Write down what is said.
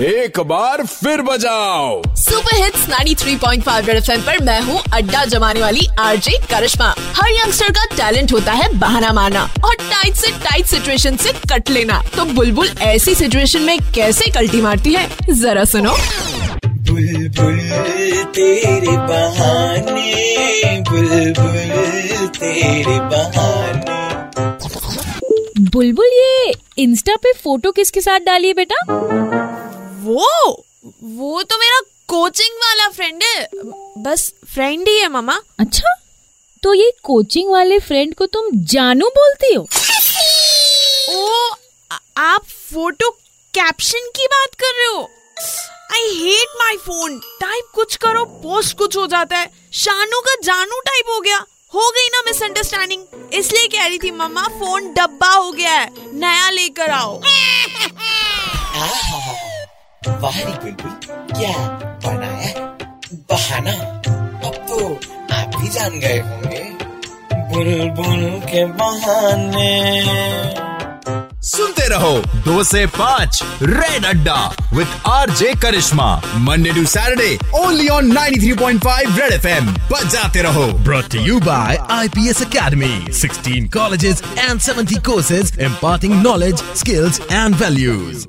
एक बार फिर बजाओ सुपर हिट्स 93.5 रेड एफएम पर। मैं हूँ अड्डा जमाने वाली आरजे करिश्मा। हर यंगस्टर का टैलेंट होता है बहाना मारना और टाइट से टाइट सिचुएशन से कट लेना। तो बुलबुल ऐसी सिचुएशन में कैसे कल्टी मारती है, जरा सुनो। बुलबुल तेरे बहाने, बुलबुल तेरे बहाने। बुलबुल ये इंस्टा पे फोटो किसके साथ डाली है बेटा? वो तो मेरा कोचिंग वाला फ्रेंड है, बस फ्रेंड ही है मामा। अच्छा, तो ये कोचिंग वाले फ्रेंड को तुम जानू बोलती हो? ओ, आप फोटो कैप्शन की बात कर रहे हो? I hate my phone. Type कुछ करो, पोस्ट कुछ हो जाता है। शानू का जानू टाइप हो गया। हो गई ना मिसअंडरस्टैंडिंग, इसलिए कह रही थी मम्मा फोन डब्बा हो गया है, नया लेकर आओ। वाहरी बुलबुल, क्या बनाया बहाना। अब तो आप भी जान गए होंगे बुलबुल के बहाने। सुनते रहो 2 से 5 रेड अड्डा with RJ Karishma, Monday to Saturday only on 93.5 red FM. बजाते रहो। Brought to you by IPS Academy, 16 colleges and 70 courses imparting knowledge, skills and values.